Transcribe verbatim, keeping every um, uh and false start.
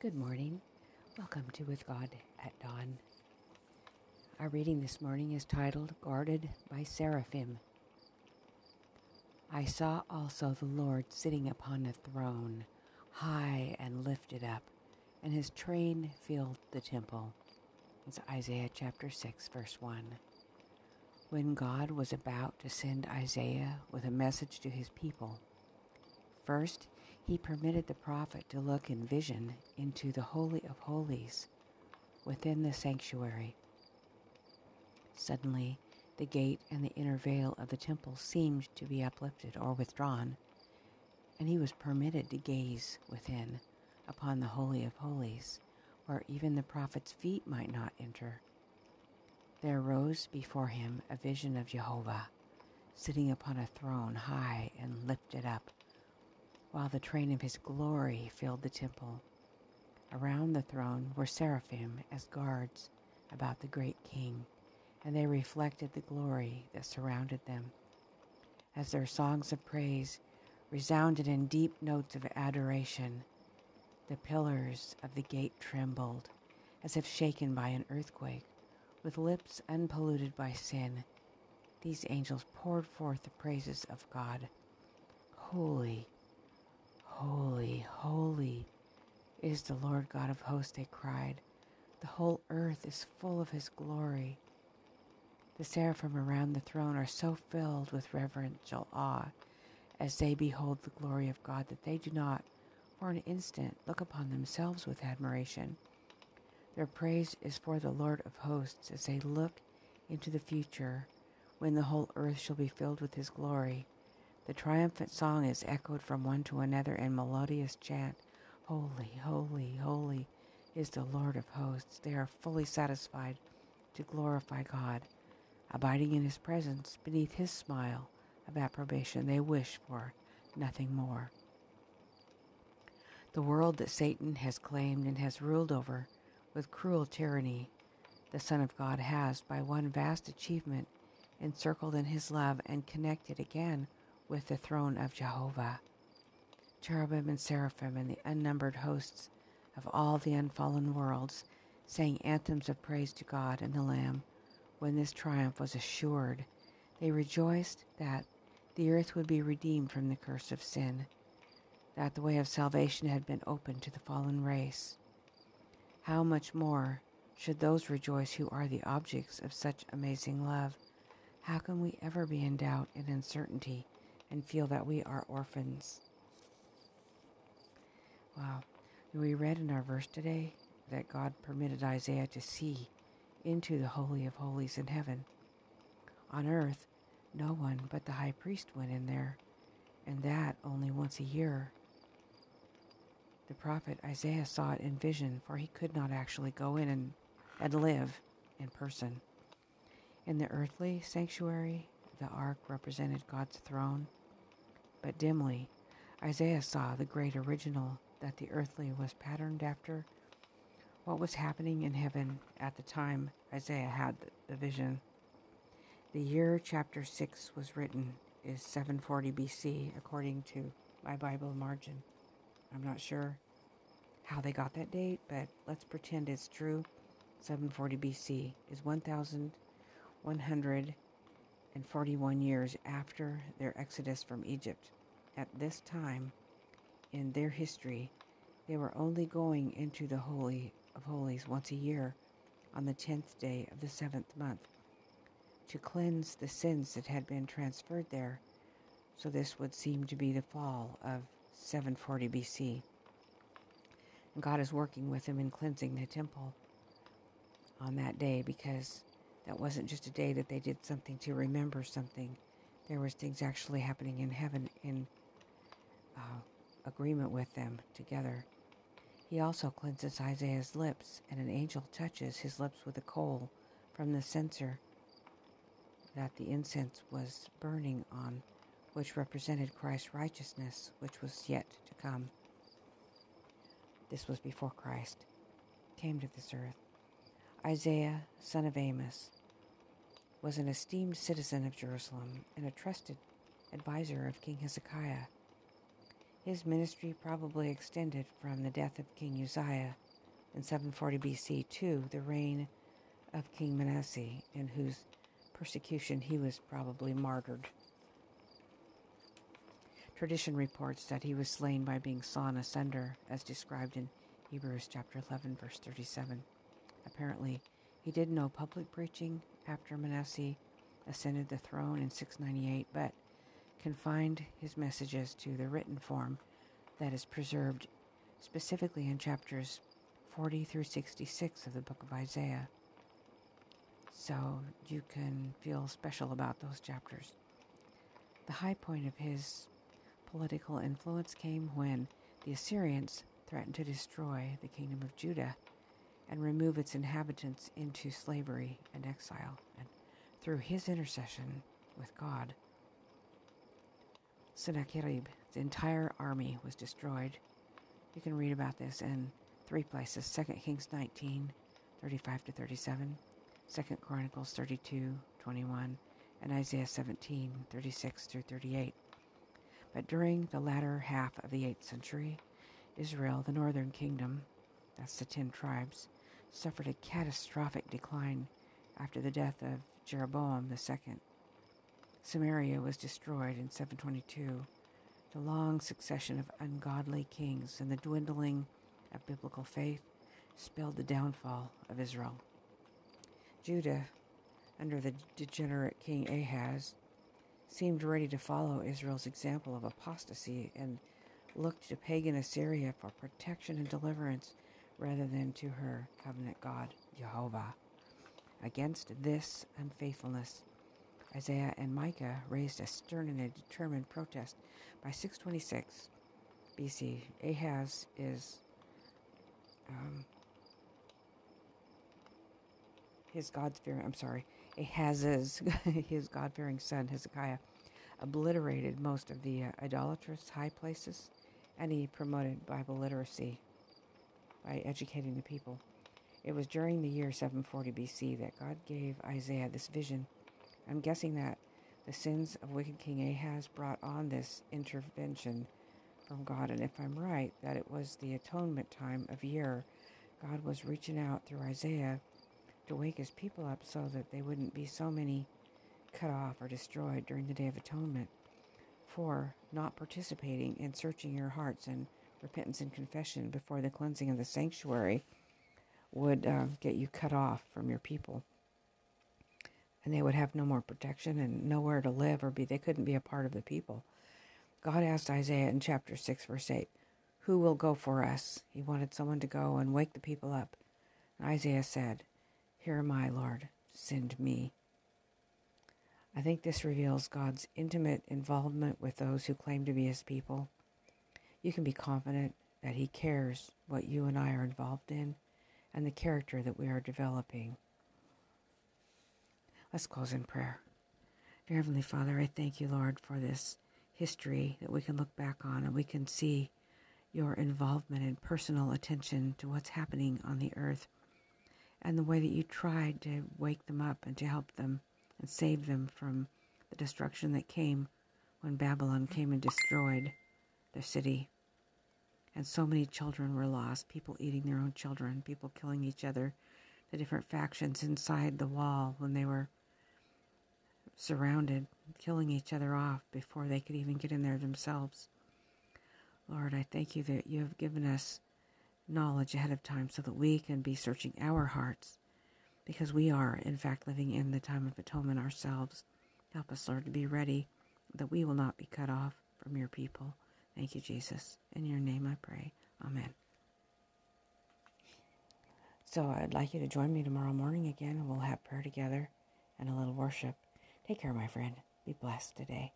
Good morning. Welcome to With God at Dawn. Our reading this morning is titled, Guarded by Seraphim. I saw also the Lord sitting upon a throne, high and lifted up, and his train filled the temple. It's Isaiah chapter six, verse one. When God was about to send Isaiah with a message to his people, first, he permitted the prophet to look in vision into the Holy of Holies within the sanctuary. Suddenly, the gate and the inner veil of the temple seemed to be uplifted or withdrawn, and he was permitted to gaze within upon the Holy of Holies, where even the prophet's feet might not enter. There rose before him a vision of Jehovah, sitting upon a throne high and lifted up, while the train of his glory filled the temple. Around the throne were seraphim as guards about the great king, and they reflected the glory that surrounded them. As their songs of praise resounded in deep notes of adoration, the pillars of the gate trembled, as if shaken by an earthquake. With lips unpolluted by sin, these angels poured forth the praises of God. Holy, holy, holy is the Lord God of hosts, they cried. The whole earth is full of his glory. The seraphim around the throne are so filled with reverential awe as they behold the glory of God that they do not, for an instant, look upon themselves with admiration. Their praise is for the Lord of hosts as they look into the future, when the whole earth shall be filled with his glory. The triumphant song is echoed from one to another in melodious chant. Holy, holy, holy is the Lord of hosts. They are fully satisfied to glorify God, abiding in his presence beneath his smile of approbation. They wish for nothing more. The world that Satan has claimed and has ruled over with cruel tyranny, the Son of God has, by one vast achievement, encircled in his love and connected again with the throne of Jehovah. Cherubim and seraphim and the unnumbered hosts of all the unfallen worlds sang anthems of praise to God and the Lamb. When this triumph was assured, they rejoiced that the earth would be redeemed from the curse of sin, that the way of salvation had been opened to the fallen race. How much more should those rejoice who are the objects of such amazing love? How can we ever be in doubt and uncertainty and feel that we are orphans? Wow. We read in our verse today that God permitted Isaiah to see into the Holy of Holies in heaven. On earth, no one but the high priest went in there, and that only once a year. The prophet Isaiah saw it in vision, for he could not actually go in and, and live in person. In the earthly sanctuary, the ark represented God's throne, but dimly, Isaiah saw the great original that the earthly was patterned after what was happening in heaven at the time Isaiah had the vision. The year chapter six was written is seven forty B C, according to my Bible margin. I'm not sure how they got that date, but let's pretend it's true. seven forty B C is one thousand one hundred forty-one years after their exodus from Egypt. At this time in their history, they were only going into the Holy of Holies once a year on the tenth day of the seventh month to cleanse the sins that had been transferred there. So this would seem to be the fall of seven forty B C. And God is working with him in cleansing the temple on that day, because that wasn't just a day that they did something to remember something. There was things actually happening in heaven in uh, agreement with them together. He also cleanses Isaiah's lips, and an angel touches his lips with a coal from the censer that the incense was burning on, which represented Christ's righteousness, which was yet to come. This was before Christ came to this earth. Isaiah, son of Amos, was an esteemed citizen of Jerusalem and a trusted advisor of King Hezekiah. His ministry probably extended from the death of King Uzziah in seven forty B C to the reign of King Manasseh, in whose persecution he was probably martyred. Tradition reports that he was slain by being sawn asunder, as described in Hebrews chapter eleven, verse thirty-seven. Apparently, he did no public preaching after Manasseh ascended the throne in six ninety-eight, but confined his messages to the written form that is preserved specifically in chapters forty through sixty-six of the book of Isaiah. So you can feel special about those chapters. The high point of his political influence came when the Assyrians threatened to destroy the kingdom of Judah and remove its inhabitants into slavery and exile, and through his intercession with God, Sennacherib, the entire army, was destroyed. You can read about this in three places: Second Kings nineteen, thirty-five to thirty-seven, Second Chronicles thirty-two, twenty-one, and Isaiah seventeen, thirty-six through thirty-eight. But during the latter half of the eighth century, Israel, the northern kingdom, that's the ten tribes, suffered a catastrophic decline after the death of Jeroboam the second. Samaria was destroyed in seven twenty-two. The long succession of ungodly kings and the dwindling of biblical faith spelled the downfall of Israel. Judah, under the degenerate king Ahaz, seemed ready to follow Israel's example of apostasy and looked to pagan Assyria for protection and deliverance rather than to her covenant God, Jehovah. Against this unfaithfulness, Isaiah and Micah raised a stern and a determined protest. By six twenty-six B C, Ahaz is, um, his God-fearing, I'm sorry, Ahaz's, his God-fearing son, Hezekiah, obliterated most of the uh, idolatrous high places, and he promoted Bible literacy by educating the people. It was during the year seven forty B C that God gave Isaiah this vision. I'm guessing that the sins of wicked King Ahaz brought on this intervention from God, and if I'm right, that it was the atonement time of year. God was reaching out through Isaiah to wake his people up so that they wouldn't be so many cut off or destroyed during the Day of Atonement for not participating in searching your hearts and repentance and confession before the cleansing of the sanctuary would uh, get you cut off from your people. And they would have no more protection and nowhere to live or be. They couldn't be a part of the people. God asked Isaiah in chapter six, verse eight, "Who will go for us?" He wanted someone to go and wake the people up. And Isaiah said, "Here am I, Lord, send me." I think this reveals God's intimate involvement with those who claim to be his people. You can be confident that he cares what you and I are involved in and the character that we are developing. Let's close in prayer. Dear Heavenly Father, I thank you, Lord, for this history that we can look back on, and we can see your involvement and personal attention to what's happening on the earth, and the way that you tried to wake them up and to help them and save them from the destruction that came when Babylon came and destroyed their city. And so many children were lost, people eating their own children, people killing each other, the different factions inside the wall when they were surrounded, killing each other off before they could even get in there themselves. Lord, I thank you that you have given us knowledge ahead of time so that we can be searching our hearts, because we are, in fact, living in the time of atonement ourselves. Help us, Lord, to be ready, that we will not be cut off from your people. Thank you, Jesus. In your name I pray. Amen. So I'd like you to join me tomorrow morning again, and we'll have prayer together and a little worship. Take care, my friend. Be blessed today.